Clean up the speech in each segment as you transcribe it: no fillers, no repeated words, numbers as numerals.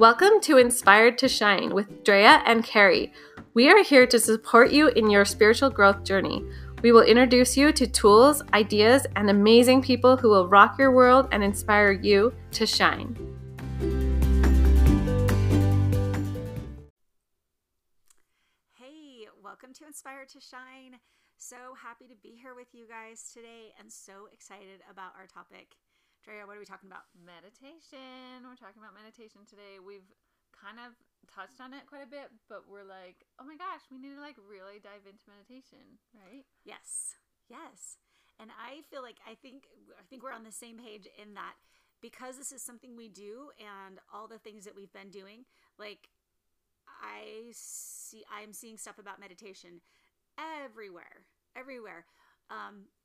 Welcome to Inspired to Shine with Drea and Carrie. We are here to support you in your spiritual growth journey. We will introduce you to tools, ideas, and amazing people who will rock your world and inspire you to shine. Hey, welcome to Inspired to Shine. So happy to be here with you guys today and so excited about our topic. Drea, what are we talking about? Meditation. We're talking about meditation today. We've kind of touched on it quite a bit, but we're like, oh my gosh, we need to like really dive into meditation, right? Yes. And I feel like I think we're on the same page in that because this is something we do and all the things that we've been doing, like I'm seeing stuff about meditation everywhere.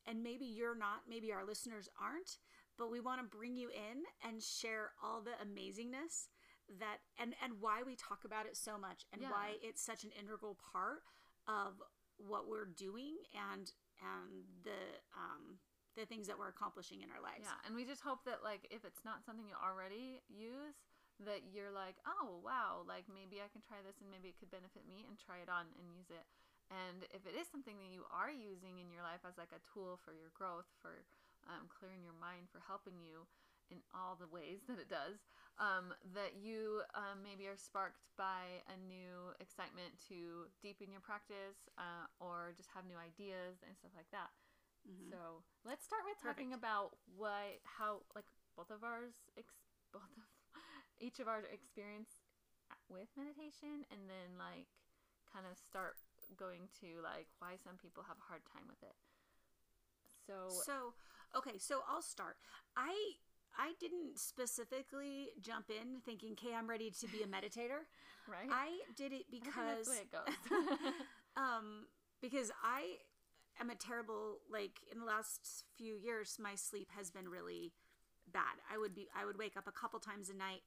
And maybe you're not, maybe our listeners aren't, but we want to bring you in and share all the amazingness that and why we talk about it so much and why it's such an integral part of what we're doing and the things that we're accomplishing in our lives. Yeah, and we just hope that like if it's not something you already use, that you're like, oh wow, like maybe I can try this and maybe it could benefit me and try it on and use it. And if it is something that you are using in your life as like a tool for your growth, for clearing your mind, for helping you in all the ways that it does, that you maybe are sparked by a new excitement to deepen your practice or just have new ideas and stuff like that. Mm-hmm. So let's start with talking about each of our experience with meditation, and then like kind of start going to like why some people have a hard time with it. Okay, so I'll start. I didn't specifically jump in thinking, okay, I'm ready to be a meditator. Right. I did it because I think that's the way it goes. Because I am a terrible, like in the last few years, my sleep has been really bad. I would wake up a couple times a night,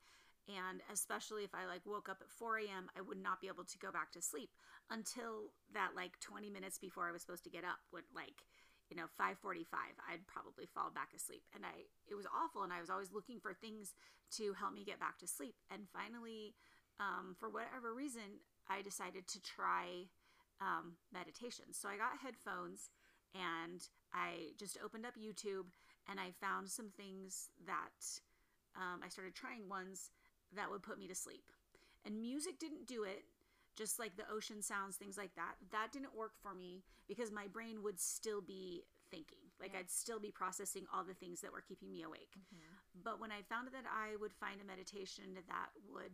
and especially if I like woke up at 4 a.m., I would not be able to go back to sleep until that like 20 minutes before I was supposed to get up would like, 5:45, I'd probably fall back asleep. And it was awful. And I was always looking for things to help me get back to sleep. And finally, for whatever reason, I decided to try meditation. So I got headphones and I just opened up YouTube and I found some things that I started trying ones that would put me to sleep. And music didn't do it. Just like the ocean sounds, things like that. That didn't work for me because my brain would still be thinking. Like I'd still be processing all the things that were keeping me awake. Mm-hmm. But when I found that I would find a meditation that would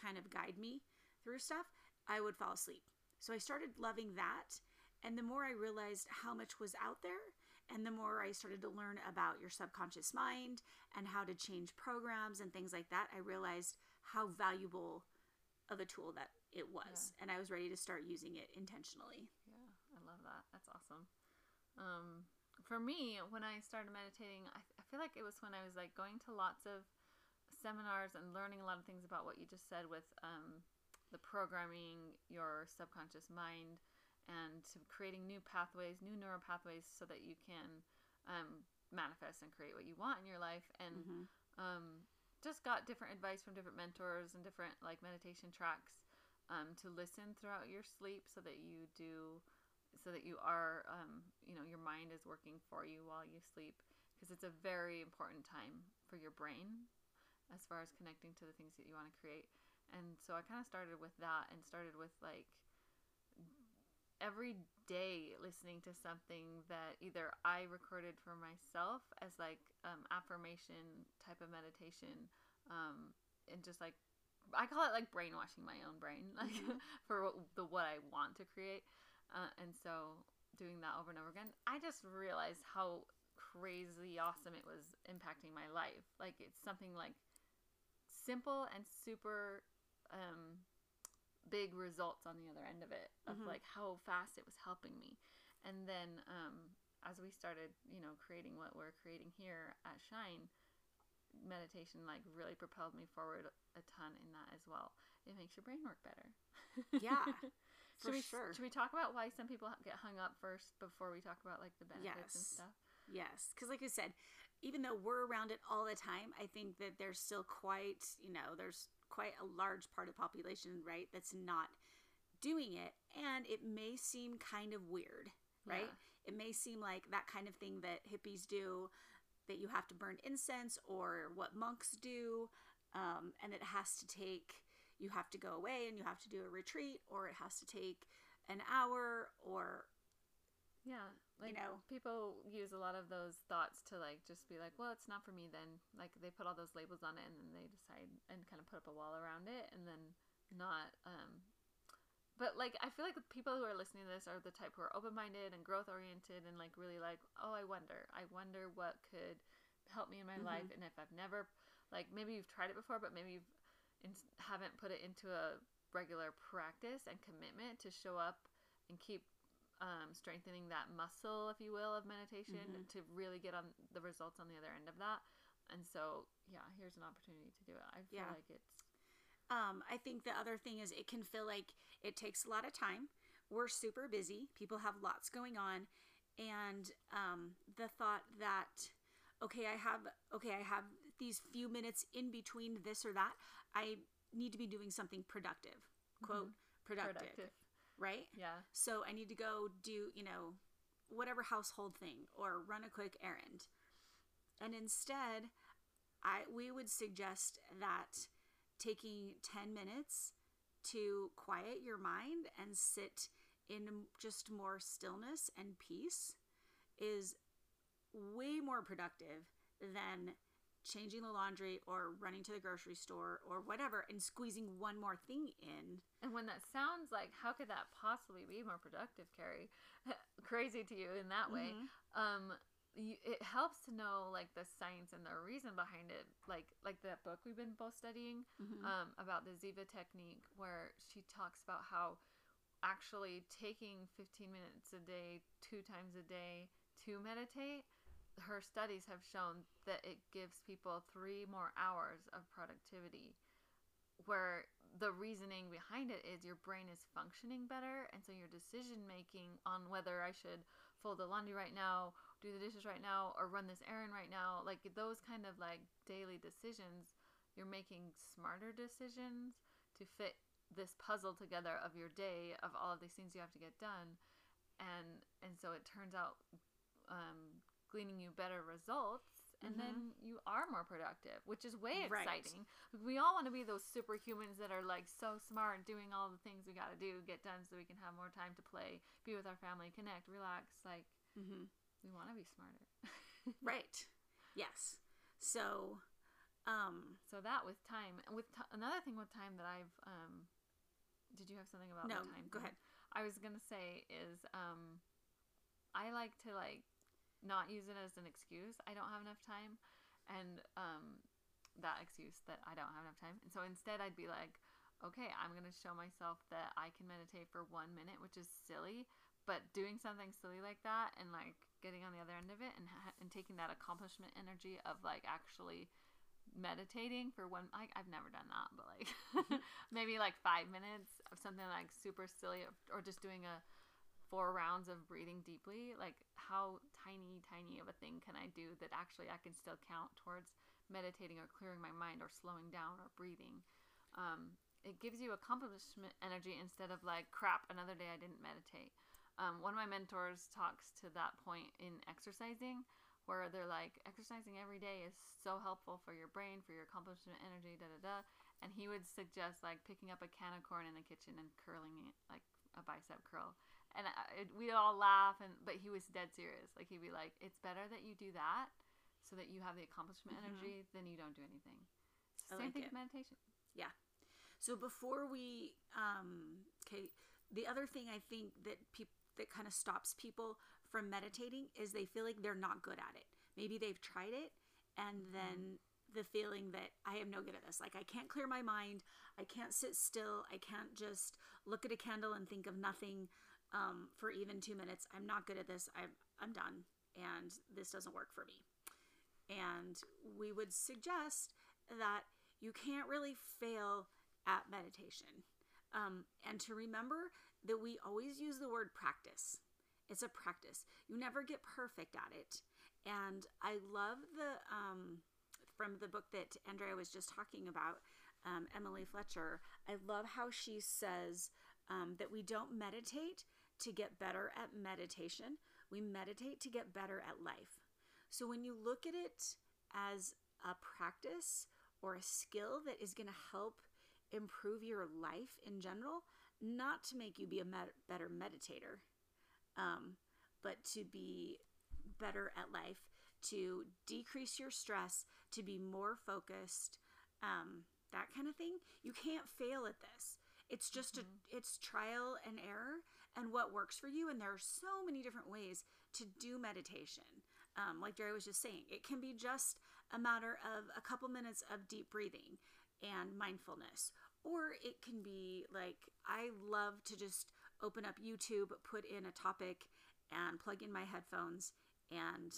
kind of guide me through stuff, I would fall asleep. So I started loving that. And the more I realized how much was out there, and the more I started to learn about your subconscious mind and how to change programs and things like that, I realized how valuable of a tool that it was. Yeah. And I was ready to start using it intentionally. Yeah, I love that. That's awesome. For me, when I started meditating, I feel like it was when I was like going to lots of seminars and learning a lot of things about what you just said with the programming, your subconscious mind, and creating new pathways, new neural pathways so that you can manifest and create what you want in your life. And just got different advice from different mentors and different like meditation tracks to listen throughout your sleep so that you are your mind is working for you while you sleep, because it's a very important time for your brain as far as connecting to the things that you want to create. And so I kind of started with that and started with like every day listening to something that either I recorded for myself as like affirmation type of meditation, and just like I call it like brainwashing my own brain, like for what I want to create, and so doing that over and over again, I just realized how crazy awesome it was impacting my life. Like it's something like simple and super big results on the other end of it, of like how fast it was helping me. And then as we started creating what we're creating here at Shine, meditation like really propelled me forward a ton in that as well. It makes your brain work better. Yeah. Should we talk about why some people get hung up first before we talk about like the benefits and stuff? Yes, because like I said, even though we're around it all the time, I think that there's still quite, you know, there's quite a large part of the population, right, that's not doing it. And it may seem kind of weird, right? Yeah. It may seem like that kind of thing that hippies do, that you have to burn incense, or what monks do, and it has to take, you have to go away and you have to do a retreat, or it has to take an hour, or... Yeah, like, you know, people use a lot of those thoughts to like just be like, well, it's not for me then. Like they put all those labels on it, and then they decide and kind of put up a wall around it, and then not. But like, I feel like the people who are listening to this are the type who are open-minded and growth-oriented, and like really like, oh, I wonder what could help me in my mm-hmm. life. And if I've never, like, maybe you've tried it before, but maybe you haven't put it into a regular practice and commitment to show up and keep strengthening that muscle, if you will, of meditation mm-hmm. to really get on the results on the other end of that. And so, yeah, here's an opportunity to do it. I feel like it's... I think the other thing is it can feel like it takes a lot of time. We're super busy. People have lots going on. And the thought that, okay, I have these few minutes in between this or that. I need to be doing something productive. Quote, mm-hmm. productive. Right? Yeah. So I need to go do, you know, whatever household thing or run a quick errand. And instead, we would suggest that taking 10 minutes to quiet your mind and sit in just more stillness and peace is way more productive than changing the laundry or running to the grocery store or whatever and squeezing one more thing in. And when that sounds like, how could that possibly be more productive, Carrie? Crazy to you in that way. Mm-hmm. It helps to know like the science and the reason behind it. Like that book we've been both studying mm-hmm. About the Ziva technique, where she talks about how actually taking 15 minutes a day, 2 times a day to meditate, her studies have shown that it gives people 3 more hours of productivity, where the reasoning behind it is your brain is functioning better, and so your decision making on whether I should fold the laundry right now, do the dishes right now, or run this errand right now, like those kind of like daily decisions, you're making smarter decisions to fit this puzzle together of your day, of all of these things you have to get done, and so it turns out gleaning you better results, and mm-hmm. then you are more productive, which is way exciting. Right. We all want to be those superhumans that are like so smart, doing all the things we got to do, get done, so we can have more time to play, be with our family, connect, relax. Like mm-hmm. we want to be smarter. Right. Yes. So, so that with time, another thing with time that I've, did you have something about the time? No, go ahead. I was going to say is, I like to like, not use it as an excuse. I don't have enough time. And that excuse that I don't have enough time. And so instead I'd be like, okay, I'm going to show myself that I can meditate for 1 minute, which is silly. But doing something silly like that and like getting on the other end of it and taking that accomplishment energy of like actually meditating for I've never done that, but like maybe like 5 minutes of something like super silly, or just doing 4 rounds of breathing deeply. Like how tiny of a thing can I do that actually I can still count towards meditating or clearing my mind or slowing down or breathing. It gives you accomplishment energy instead of like, crap, another day I didn't meditate. One of my mentors talks to that point in exercising, where they're like, exercising every day is so helpful for your brain, for your accomplishment energy, and he would suggest like picking up a can of corn in the kitchen and curling it, like a bicep curl. And we'd all laugh, but he was dead serious. Like he'd be like, it's better that you do that so that you have the accomplishment mm-hmm. energy than you don't do anything. Same thing with meditation. Yeah. So before we, the other thing I think that that kind of stops people from meditating is they feel like they're not good at it. Maybe they've tried it, and mm-hmm. then the feeling that I am no good at this. Like I can't clear my mind. I can't sit still. I can't just look at a candle and think of nothing for even 2 minutes. I'm not good at this. I'm done. And this doesn't work for me. And we would suggest that you can't really fail at meditation. And to remember that we always use the word practice. It's a practice. You never get perfect at it. And I love the, from the book that Andrea was just talking about, Emily Fletcher, I love how she says that we don't meditate to get better at meditation. We meditate to get better at life. So when you look at it as a practice or a skill that is going to help improve your life in general, not to make you be a better meditator, but to be better at life, to decrease your stress, to be more focused, that kind of thing. You can't fail at this. It's just it's trial and error and what works for you. And there are so many different ways to do meditation. Like Jerry was just saying, it can be just a matter of a couple minutes of deep breathing and mindfulness, or it can be like, I love to just open up YouTube, put in a topic and plug in my headphones and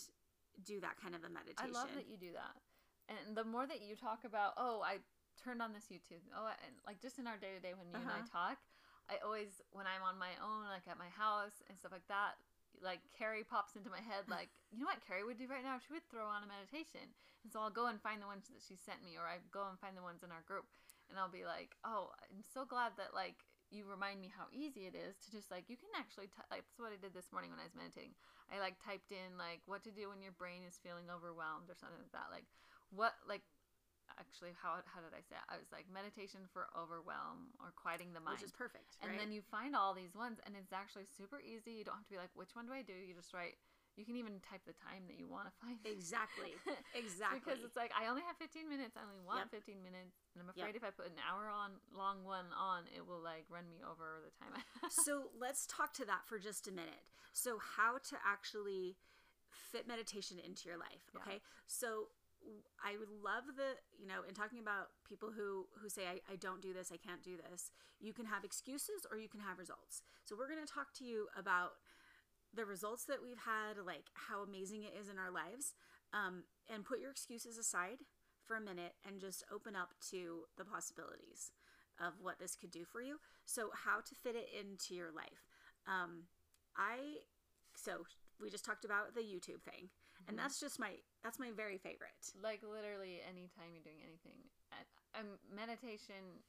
do that kind of a meditation. I love that you do that. And the more that you talk about, oh, I turned on this YouTube. Oh, and like just in our day to day when you and I talk, I always, when I'm on my own, like at my house and stuff like that, like Carrie pops into my head, like, you know what Carrie would do right now? She would throw on a meditation. And so I'll go and find the ones that she sent me, or I go and find the ones in our group, and I'll be like, oh, I'm so glad that like you remind me how easy it is to just like, you can actually, like that's what I did this morning when I was meditating. I like typed in like what to do when your brain is feeling overwhelmed or something like that. Like what, like, actually, how did I say it? I was like, meditation for overwhelm or quieting the mind. Which is perfect, right? And then you find all these ones, and it's actually super easy. You don't have to be like, which one do I do? You just write, you can even type the time that you want to find. Exactly, exactly. Because it's like, I only have 15 minutes. I only want 15 minutes. And I'm afraid if I put an hour on long one on, it will like run me over the time. So let's talk to that for just a minute. So how to actually fit meditation into your life. Yeah. Okay. So I would love the, you know, in talking about people who say, I don't do this, I can't do this, you can have excuses or you can have results. So we're going to talk to you about the results that we've had, like how amazing it is in our lives, and put your excuses aside for a minute and just open up to the possibilities of what this could do for you. So how to fit it into your life. So we just talked about the YouTube thing, and that's just that's my very favorite. Like literally anytime you're doing anything, meditation,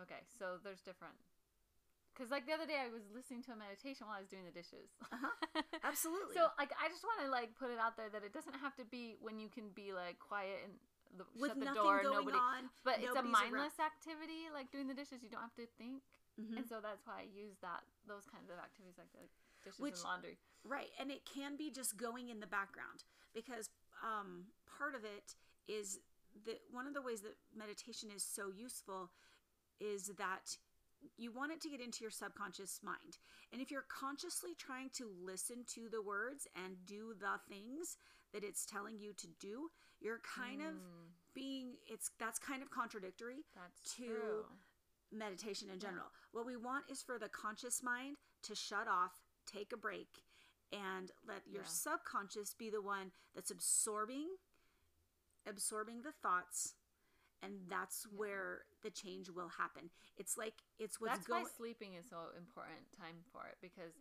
okay, so there's different. Because, like, the other day I was listening to a meditation while I was doing the dishes. Absolutely. So, like, I just want to, like, put it out there that it doesn't have to be when you can be, like, quiet and shut the door. But it's a mindless activity. Like, doing the dishes, you don't have to think. And so that's why I use those kinds of activities, like the dishes and laundry. Right. And it can be just going in the background. Because part of it is that one of the ways that meditation is so useful is that you want it to get into your subconscious mind. And if you're consciously trying to listen to the words and do the things that it's telling you to do, you're kind of being, that's kind of contradictory to meditation in general. Yeah. What we want is for the conscious mind to shut off, take a break, and let your subconscious be the one that's absorbing the thoughts. And that's where the change will happen. It's like, it's what's going... That's why sleeping is so important time for it, because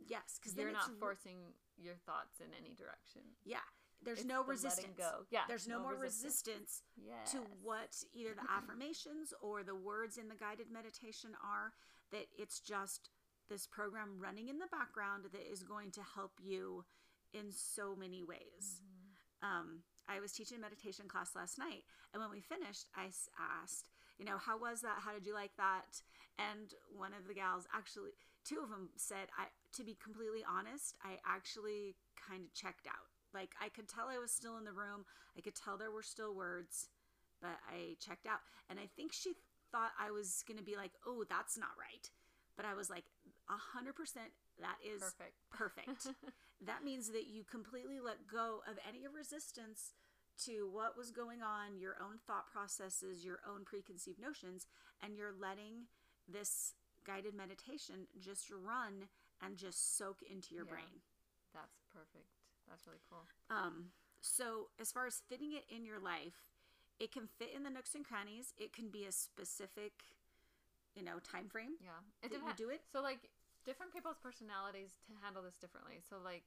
you're not forcing your thoughts in any direction. Yeah. There's no resistance. Letting go. Yeah. There's no more resistance to what either the affirmations or the words in the guided meditation are, that it's just this program running in the background that is going to help you in so many ways. I was teaching a meditation class last night, and when we finished, I asked, you know, how was that? How did you like that? And one of the gals, actually, two of them said, to be completely honest, I actually kind of checked out. Like, I could tell I was still in the room. I could tell there were still words, but I checked out. And I think she thought I was going to be like, oh, that's not right. But I was like, 100%. That is perfect. That means that you completely let go of any resistance to what was going on, your own thought processes, your own preconceived notions, and you're letting this guided meditation just run and just soak into your brain. That's perfect. That's really cool. So as far as fitting it in your life, it can fit in the nooks and crannies. It can be a specific, you know, time frame. Yeah. Did you do it? So like... Different people's personalities to handle this differently. So, like,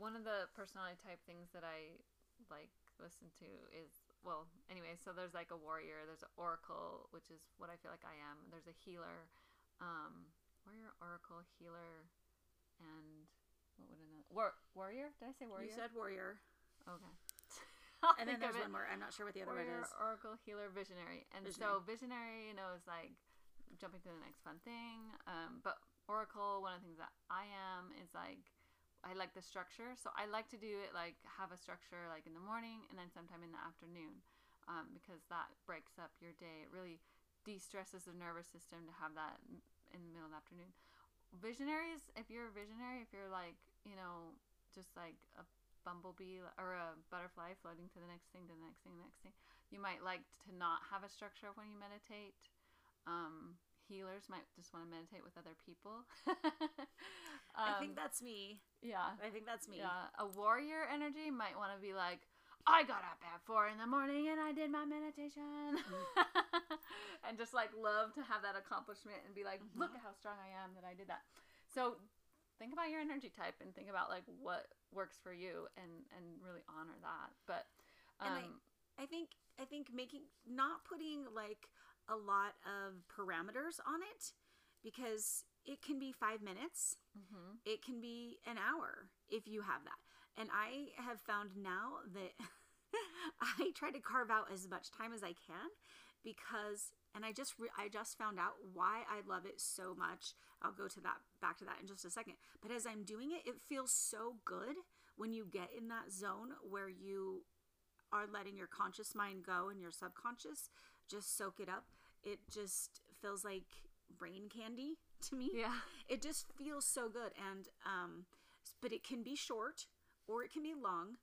one of the personality type things that I like listen to is, well, anyway, so there's like a warrior, there's an oracle, which is what I feel like I am. There's a healer, warrior, oracle, healer, and what would another? Warrior? Did I say warrior? You said warrior. Okay. And then there's one more. I'm not sure what the other one is. Oracle, healer, visionary. And so visionary, you know, is like jumping to the next fun thing. But oracle, one of the things that I am is like, I like the structure. So I like to do it, like have a structure like in the morning and then sometime in the afternoon, because that breaks up your day. It really de-stresses the nervous system to have that in the middle of the afternoon. Visionaries, if you're a visionary, if you're like, you know, just like a bumblebee or a butterfly floating to the next thing, to the next thing, the next thing, you might like to not have a structure when you meditate. Healers might just want to meditate with other people. I think that's me. Yeah. I think that's me. Yeah. A warrior energy might want to be like, I got up at 4 a.m. and I did my meditation. Mm-hmm. And just like love to have that accomplishment and be like, mm-hmm. Look at how strong I am that I did that. So think about your energy type and think about like what works for you and really honor that. But and I think making, not putting like a lot of parameters on it, because it can be 5 minutes. Mm-hmm. It can be an hour if you have that. And I have found now that I try to carve out as much time as I can, because, and I just found out why I love it so much. I'll go to that, back to that in just a second. But as I'm doing it, it feels so good when you get in that zone where you are letting your conscious mind go and your subconscious just soak it up. It just feels like brain candy to me. Yeah. It just feels so good. And, but it can be short or it can be long.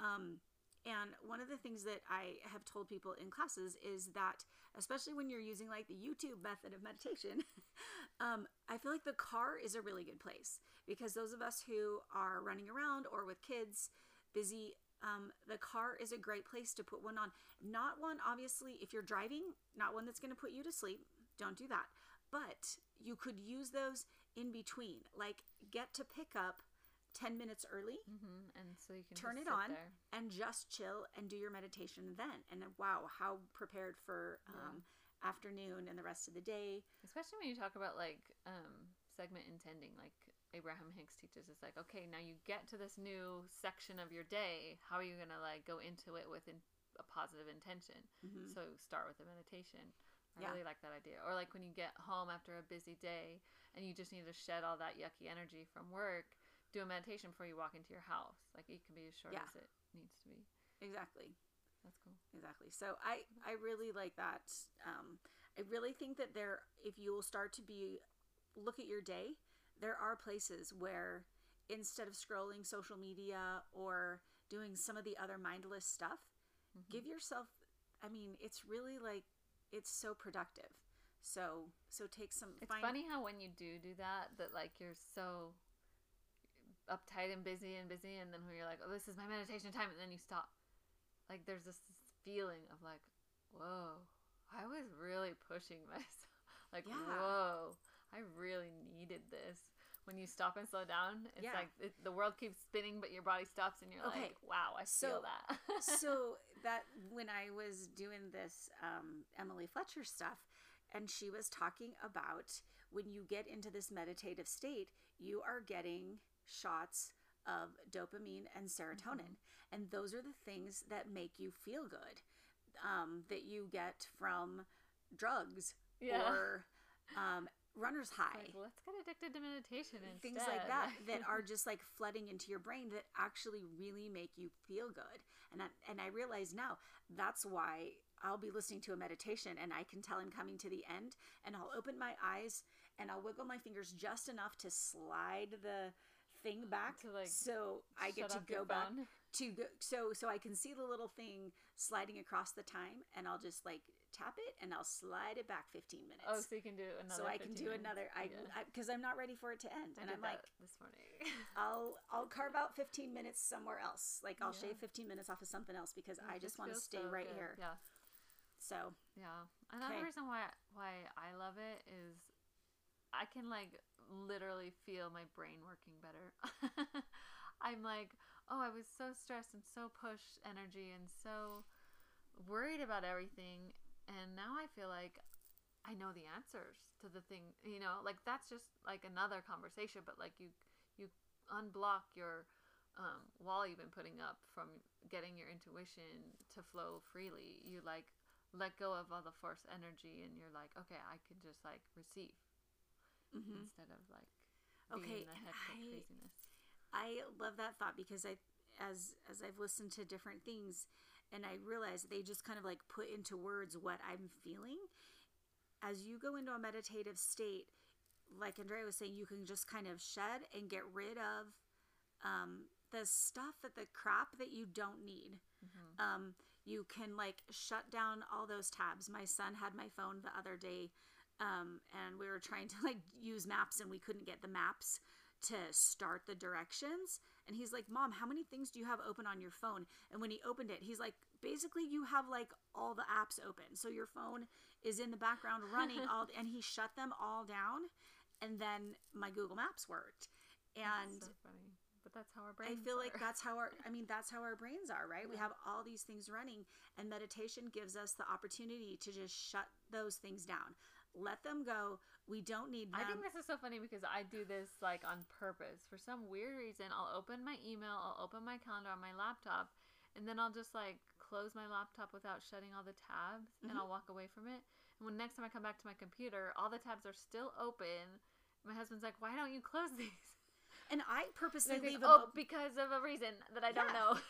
And one of the things that I have told people in classes is that, especially when you're using like the YouTube method of meditation, I feel like the car is a really good place, because those of us who are running around or with kids busy, the car is a great place to put one on. Not one, obviously, if you're driving, not one that's going to put you to sleep. Don't do that. But you could use those in between, like get to pick up 10 minutes early, mm-hmm. and so you can turn it on there and just chill and do your meditation then. And then, wow, how prepared for afternoon and the rest of the day. Especially when you talk about like segment intending, like Abraham Hicks teaches, it's like, okay, now you get to this new section of your day. How are you going to like go into it with a positive intention? Mm-hmm. So start with a meditation. I really like that idea. Or like when you get home after a busy day and you just need to shed all that yucky energy from work, do a meditation before you walk into your house. Like it can be as short as it needs to be. Exactly. That's cool. Exactly. So I really like that. I really think that if you will start to look at your day, there are places where instead of scrolling social media or doing some of the other mindless stuff, mm-hmm. give yourself, I mean, it's really like, it's so productive. So take some. It's funny how when you do that like you're so uptight and busy, and then when you're like, oh, this is my meditation time, and then you stop. Like there's this feeling of like, whoa, I was really pushing myself. Like, whoa, I really needed this. When you stop and slow down, it's like the world keeps spinning, but your body stops, and you're like, wow, I feel that. So that when I was doing this Emily Fletcher stuff, and she was talking about when you get into this meditative state, you are getting shots of dopamine and serotonin. Mm-hmm. And those are the things that make you feel good, that you get from drugs or runner's high. Like, let's get addicted to meditation and things like that that are just like flooding into your brain that actually really make you feel good. And I realize now that's why I'll be listening to a meditation and I can tell I'm coming to the end, and I'll open my eyes and I'll wiggle my fingers just enough to slide the thing back, like, so I get to go back to go, so I can see the little thing sliding across the time, and I'll just like tap it and I'll slide it back 15 minutes. Oh, so you can do another. So I can do another. Because I'm not ready for it to end, and I'm like, this morning, I'll carve out 15 minutes somewhere else. Like I'll shave 15 minutes off of something else, because I just want to stay right here. Yeah. So yeah, another reason why I love it is I can like literally feel my brain working better. I'm like, oh, I was so stressed and so pushed energy and so worried about everything. And now I feel like I know the answers to the thing, you know, like that's just like another conversation, but like you unblock your wall you've been putting up from getting your intuition to flow freely. You like let go of all the force energy and you're like, okay, I can just like receive instead of like being in the hectic craziness. I love that thought, because I, as I've listened to different things and I realize they just kind of like put into words what I'm feeling. As you go into a meditative state, like Andrea was saying, you can just kind of shed and get rid of the stuff, that the crap that you don't need. Mm-hmm. You can like shut down all those tabs. My son had my phone the other day and we were trying to like use maps and we couldn't get the maps to start the directions. And he's like, Mom, how many things do you have open on your phone? And when he opened it, he's like, basically you have like all the apps open. So your phone is in the background running all, and he shut them all down. And then my Google Maps worked. And that's so funny. But that's how our brains are. I feel like that's how our, I mean, that's how our brains are, right? Yeah. We have all these things running, and meditation gives us the opportunity to just shut those things down. Let them go. We don't need them. I think this is so funny because I do this like on purpose. For some weird reason, I'll open my email, I'll open my calendar on my laptop, and then I'll just like close my laptop without shutting all the tabs, and I'll walk away from it. And when next time I come back to my computer, all the tabs are still open. My husband's like, "Why don't you close these?" And I purposely leave them open because of a reason that I don't know.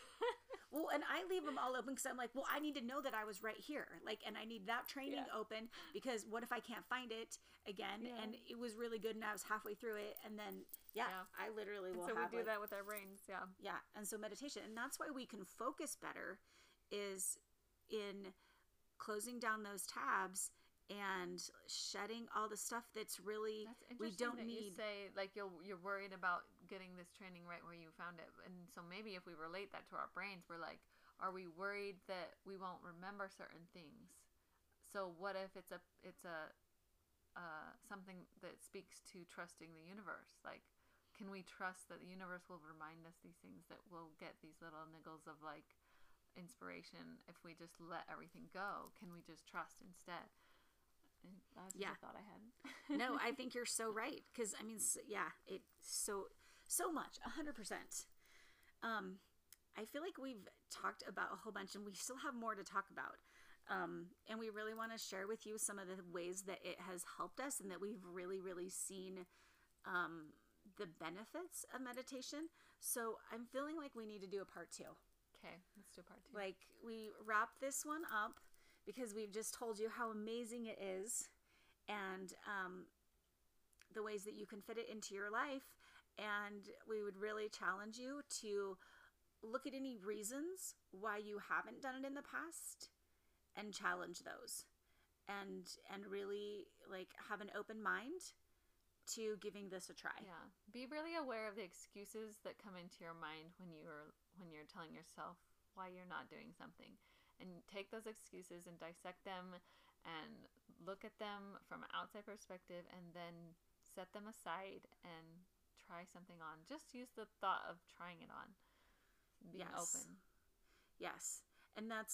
Well, and I leave them all open because I'm like, well, I need to know that I was right here. Like, and I need that training open, because what if I can't find it again? Yeah. And it was really good and I was halfway through it. And then, I literally will have it. So we do like, that with our brains, Yeah. And so meditation. And that's why we can focus better, is in closing down those tabs and shedding all the stuff that's really, we don't need. You say like you're worried about getting this training right where you found it. And so maybe if we relate that to our brains, we're like, are we worried that we won't remember certain things? So what if it's something that speaks to trusting the universe? Like, can we trust that the universe will remind us these things, that we'll get these little niggles of like inspiration if we just let everything go? Can we just trust instead? That's what I thought I had. No, I think you're so right. Because, I mean, it's so much, 100%. I feel like we've talked about a whole bunch and we still have more to talk about. And we really want to share with you some of the ways that it has helped us and that we've really, really seen the benefits of meditation. So I'm feeling like we need to do a part two. Okay, let's do part two. Like, we wrap this one up, because we've just told you how amazing it is and the ways that you can fit it into your life. And we would really challenge you to look at any reasons why you haven't done it in the past and challenge those, and really like have an open mind to giving this a try. Yeah. Be really aware of the excuses that come into your mind when you're telling yourself why you're not doing something. And take those excuses and dissect them and look at them from an outside perspective, and then set them aside and try something on. Just use the thought of trying it on. Being open. Yes. And that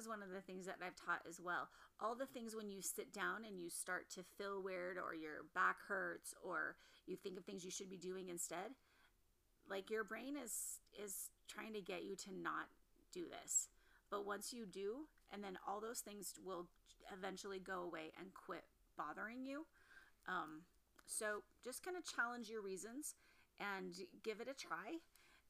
is one of the things that I've taught as well. All the things when you sit down and you start to feel weird, or your back hurts, or you think of things you should be doing instead, like your brain is trying to get you to not do this. But once you do, and then all those things will eventually go away and quit bothering you. So just kind of challenge your reasons and give it a try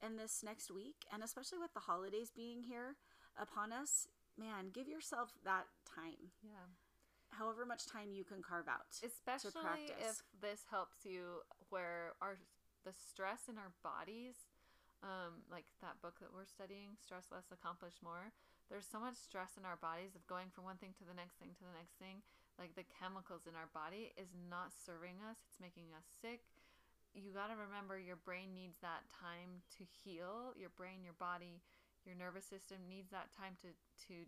in this next week. And especially with the holidays being here upon us, man, give yourself that time. Yeah. However much time you can carve out. Especially to practice. If this helps you, where the stress in our bodies, like that book that we're studying, Stress Less, Accomplish More, there's so much stress in our bodies of going from one thing to the next thing to the next thing. Like, the chemicals in our body is not serving us. It's making us sick. You got to remember, your brain needs that time to heal. Your brain, your body, your nervous system needs that time to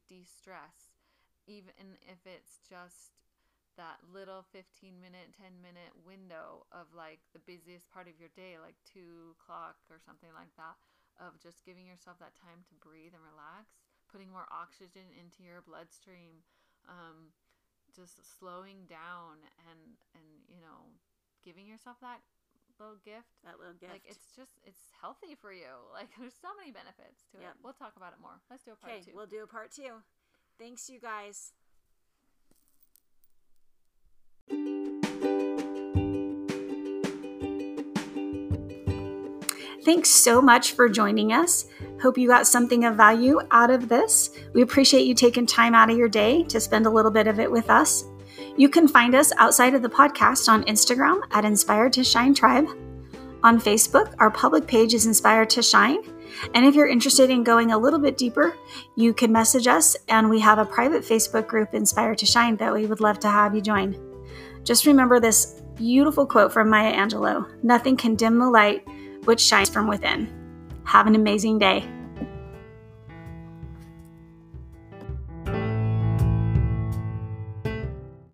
de-stress, even if it's just that little 15-minute, 10-minute window of like the busiest part of your day, like 2 o'clock or something like that, of just giving yourself that time to breathe and relax, putting more oxygen into your bloodstream, just slowing down and you know, giving yourself that little gift. That little gift. Like, it's just, it's healthy for you. Like, there's so many benefits to it. We'll talk about it more. Let's do a part 2. Okay, we'll do a part 2. Thanks, you guys. Thanks so much for joining us. Hope you got something of value out of this. We appreciate you taking time out of your day to spend a little bit of it with us. You can find us outside of the podcast on Instagram at Inspired to Shine Tribe. On Facebook, our public page is Inspired to Shine. And if you're interested in going a little bit deeper, you can message us, and we have a private Facebook group, Inspired to Shine, that we would love to have you join. Just remember this beautiful quote from Maya Angelou, "Nothing can dim the light which shines from within." Have an amazing day.